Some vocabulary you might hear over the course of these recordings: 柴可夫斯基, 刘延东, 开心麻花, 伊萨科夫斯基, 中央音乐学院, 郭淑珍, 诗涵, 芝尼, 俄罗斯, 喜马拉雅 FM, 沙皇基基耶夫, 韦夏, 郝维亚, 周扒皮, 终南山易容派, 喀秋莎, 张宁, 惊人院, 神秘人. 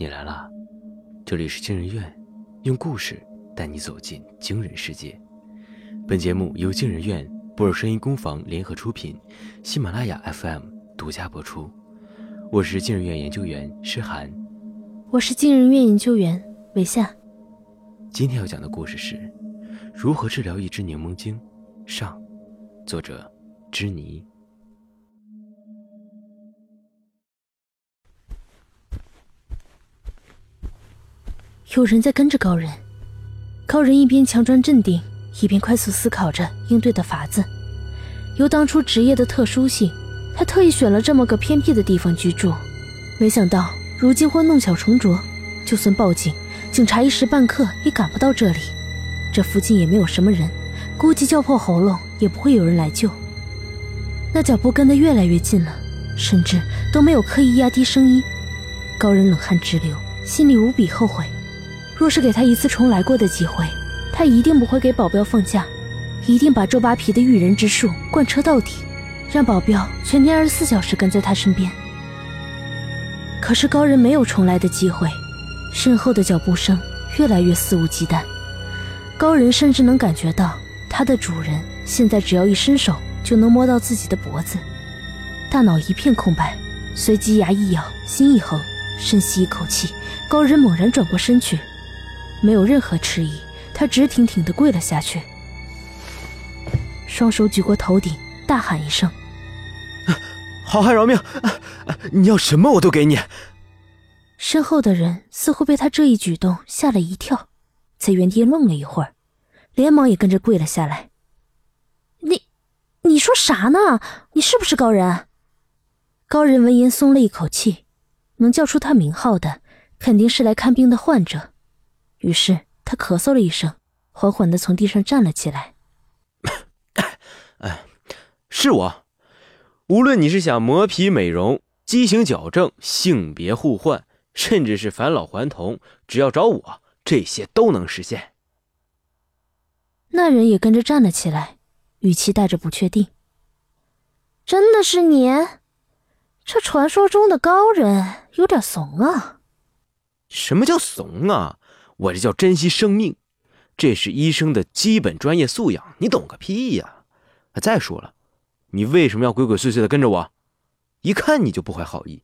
你来啦！这里是惊人院，用故事带你走进惊人世界。本节目由惊人院、博尔声音工坊联合出品，喜马拉雅 FM 独家播出。我是惊人院研究员诗涵，我是惊人院研究员韦夏。今天要讲的故事是如何治疗一只柠檬精上，作者芝尼。有人在跟着高人，高人一边强装镇定，一边快速思考着应对的法子。由当初职业的特殊性，他特意选了这么个偏僻的地方居住，没想到如今或弄巧成拙，就算报警，警察一时半刻也赶不到这里，这附近也没有什么人，估计叫破喉咙也不会有人来救。那脚步跟得越来越近了，甚至都没有刻意压低声音。高人冷汗直流，心里无比后悔，若是给他一次重来过的机会，他一定不会给保镖放假，一定把周扒皮的驭人之术贯彻到底，让保镖全天24小时跟在他身边。可是高人没有重来的机会，身后的脚步声越来越肆无忌惮，高人甚至能感觉到他的主人现在只要一伸手就能摸到自己的脖子。大脑一片空白，随即牙一咬，心一横，深吸一口气，高人猛然转过身去。没有任何迟疑，他直挺挺地跪了下去，双手举过头顶，大喊一声：“好汉饶命！你要什么我都给你！”身后的人似乎被他这一举动吓了一跳，在原地愣了一会儿，连忙也跟着跪了下来。“你说啥呢？你是不是高人？”高人闻言松了一口气，能叫出他名号的，肯定是来看病的患者。于是他咳嗽了一声，缓缓地从地上站了起来。“是我。无论你是想磨皮美容、畸形矫正、性别互换，甚至是返老还童，只要找我，这些都能实现。”那人也跟着站了起来，语气带着不确定。“真的是你？这传说中的高人有点怂啊。”“什么叫怂啊？我这叫珍惜生命，这是医生的基本专业素养，你懂个屁呀！再说了，你为什么要鬼鬼祟祟的跟着我？一看你就不怀好意，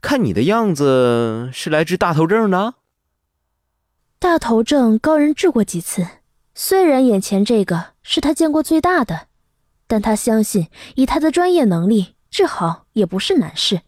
看你的样子是来治大头症的。”大头症高人治过几次，虽然眼前这个是他见过最大的，但他相信以他的专业能力治好也不是难事。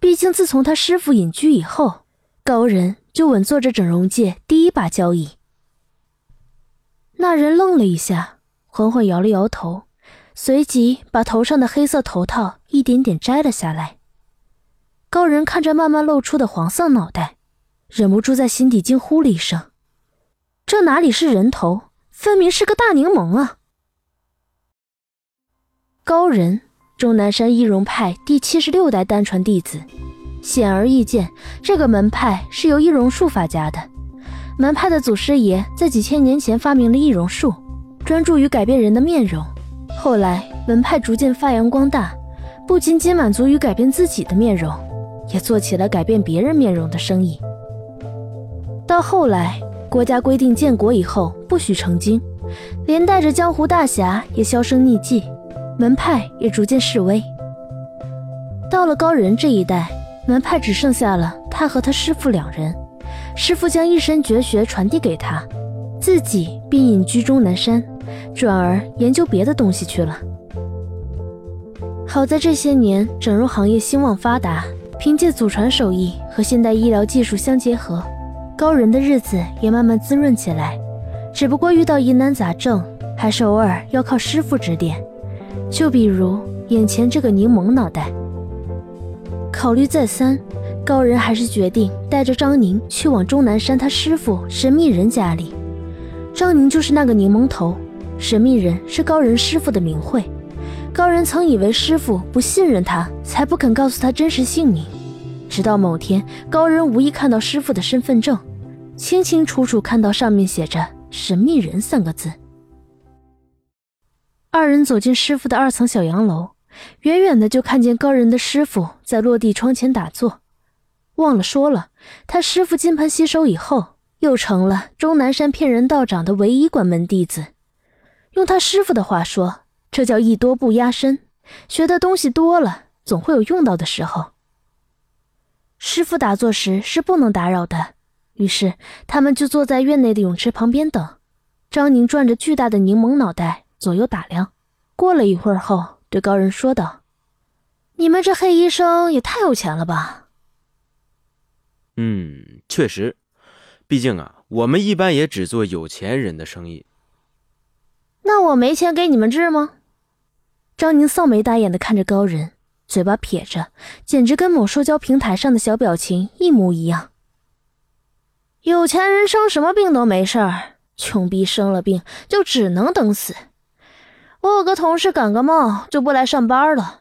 毕竟自从他师父隐居以后，高人就稳坐着整容界第一把交椅。那人愣了一下，缓缓摇了摇头，随即把头上的黑色头套一点点摘了下来。高人看着慢慢露出的黄色脑袋，忍不住在心底惊呼了一声：“这哪里是人头，分明是个大柠檬啊！”高人，终南山易容派第76代单传弟子。显而易见，这个门派是由易容术发家的。门派的祖师爷在几千年前发明了易容术，专注于改变人的面容。后来门派逐渐发扬光大，不仅仅满足于改变自己的面容，也做起了改变别人面容的生意。到后来，国家规定建国以后不许成精，连带着江湖大侠也销声匿迹，门派也逐渐式微。到了高人这一代，门派只剩下了他和他师父两人，师父将一身绝学传递给他，自己便隐居终南山，转而研究别的东西去了。好在这些年整容行业兴旺发达，凭借祖传手艺和现代医疗技术相结合，高人的日子也慢慢滋润起来。只不过遇到疑难杂症，还是偶尔要靠师父指点，就比如眼前这个柠檬脑袋。考虑再三，高人还是决定带着张宁去往终南山他师父神秘人家里。张宁就是那个柠檬头，神秘人是高人师父的名讳。高人曾以为师父不信任他，才不肯告诉他真实姓名。直到某天，高人无意看到师父的身份证，清清楚楚看到上面写着神秘人3个字。二人走进师父的2层小洋楼，远远的就看见高人的师父在落地窗前打坐，忘了说了，他师父金盆洗手以后，又成了终南山骗人道长的唯一关门弟子。用他师父的话说，这叫艺多不压身，学的东西多了，总会有用到的时候。师父打坐时是不能打扰的，于是他们就坐在院内的泳池旁边等。张宁转着巨大的柠檬脑袋左右打量，过了一会儿后对高人说道：“你们这黑医生也太有钱了吧？”“确实，毕竟啊，我们一般也只做有钱人的生意。”“那我没钱给你们治吗？”张宁扫眉打眼的看着高人，嘴巴撇着，简直跟某社交平台上的小表情一模一样。“有钱人生什么病都没事儿，穷逼生了病就只能等死。我有个同事感个冒就不来上班了，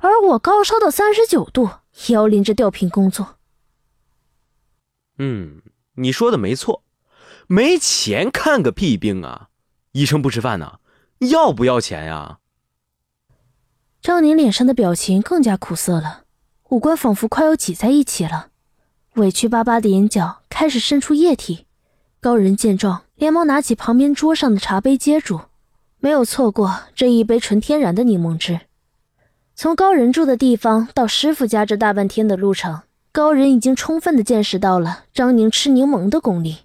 而我高烧到39度，也要拎着吊瓶工作。”“你说的没错，没钱看个屁病啊！医生不吃饭呢，要不要钱呀？”张宁脸上的表情更加苦涩了，五官仿佛快要挤在一起了，委屈巴巴的眼角开始渗出液体。高人见状，连忙拿起旁边桌上的茶杯接住。没有错过这一杯纯天然的柠檬汁。从高人住的地方到师傅家这大半天的路程，高人已经充分地见识到了张宁吃柠檬的功力。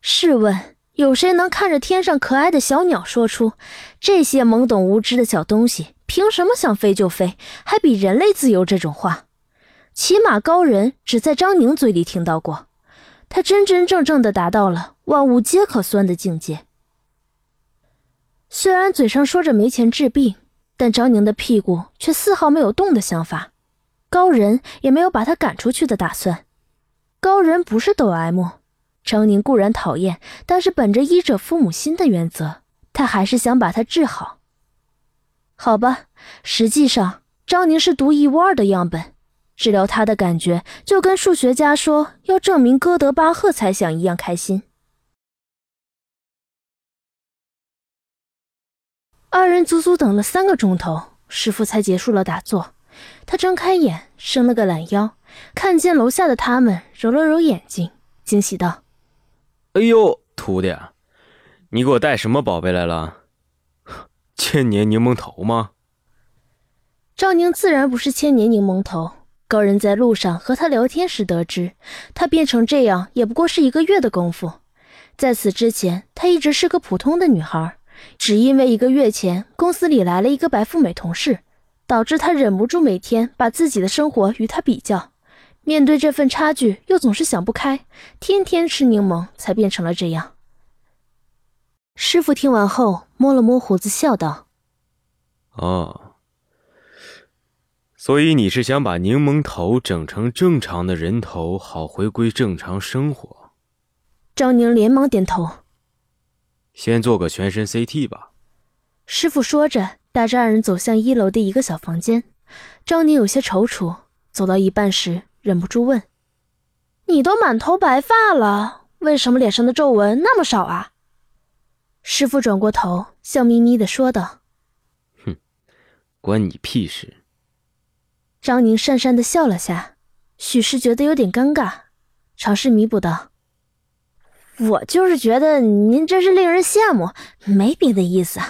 试问，有谁能看着天上可爱的小鸟说出，这些懵懂无知的小东西凭什么想飞就飞，还比人类自由这种话？起码高人只在张宁嘴里听到过，他真正地达到了万物皆可酸的境界。虽然嘴上说着没钱治病，但张宁的屁股却丝毫没有动的想法，高人也没有把他赶出去的打算。高人不是抖 M， 张宁固然讨厌，但是本着医者父母心的原则，他还是想把他治好。好吧，实际上张宁是独一无二的样本，治疗他的感觉就跟数学家说要证明哥德巴赫猜想一样开心。二人足足等了3个钟头，师父才结束了打坐。他睁开眼，伸了个懒腰，看见楼下的他们，揉了揉眼睛，惊喜道：“哎呦，徒弟，你给我带什么宝贝来了？千年柠檬头吗？”赵宁自然不是千年柠檬头，高人在路上和他聊天时得知，他变成这样也不过是1个月的功夫。在此之前，他一直是个普通的女孩。只因为1个月前公司里来了一个白富美同事，导致他忍不住每天把自己的生活与她比较，面对这份差距又总是想不开，天天吃柠檬才变成了这样。师父听完后摸了摸胡子笑道：“哦，所以你是想把柠檬头整成正常的人头，好回归正常生活？”张宁连忙点头。“先做个全身 CT 吧。”师父说着，带着二人走向1楼的一个小房间。张宁有些踌躇，走到一半时忍不住问：“你都满头白发了，为什么脸上的皱纹那么少啊？”师父转过头，笑眯眯地说道：“关你屁事。”张宁讪讪地笑了下，许是觉得有点尴尬，尝试弥补道：“我就是觉得您真是令人羡慕，没别的意思。”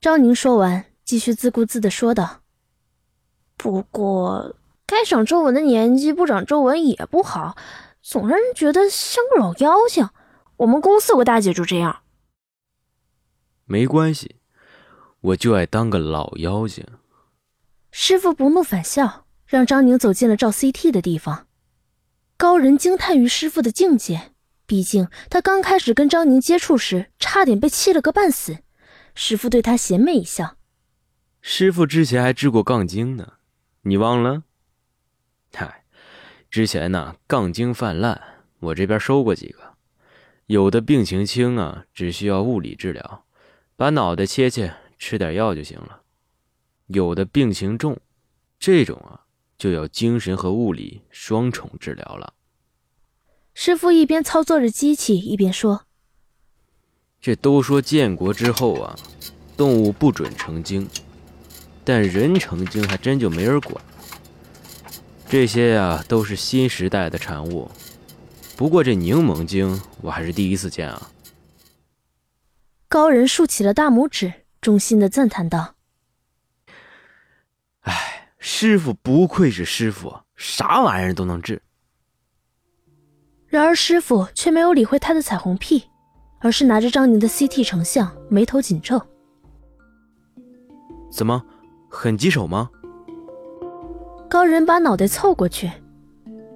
张宁说完，继续自顾自地说道：“不过该长皱纹的年纪不长皱纹也不好，总让人觉得像个老妖精。我们公司有个大姐就这样。”“没关系，我就爱当个老妖精。”师父不怒反笑，让张宁走进了照 CT 的地方。高人惊叹于师父的境界，毕竟他刚开始跟张宁接触时差点被气了个半死，师父对他邪魅一笑：“师父之前还治过杠精呢，你忘了？嗨，之前呢，杠精泛滥，我这边收过几个，有的病情轻啊，只需要物理治疗，把脑袋切切，吃点药就行了；有的病情重，这种啊，就要精神和物理双重治疗了。”师父一边操作着机器一边说：“这都说建国之后啊，动物不准成精，但人成精还真就没人管。这些啊都是新时代的产物，不过这柠檬精我还是第一次见啊。高人竖起了大拇指，衷心的赞叹道：“哎，师傅不愧是师傅，啥玩意儿都能治。”然而师傅却没有理会他的彩虹屁，而是拿着张宁的 CT 成像，眉头紧皱。怎么，很棘手吗？高人把脑袋凑过去，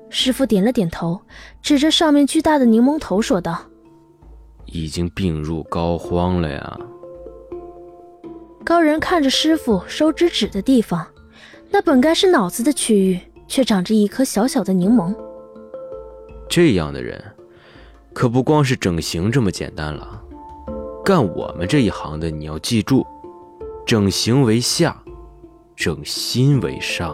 师傅点了点头，指着上面巨大的柠檬头说道：“已经病入膏肓了呀。”高人看着师傅手指指的地方，那本该是脑子的区域，却长着一颗小小的柠檬。这样的人，可不光是整形这么简单了。干我们这一行的，你要记住，整形为下，整心为上。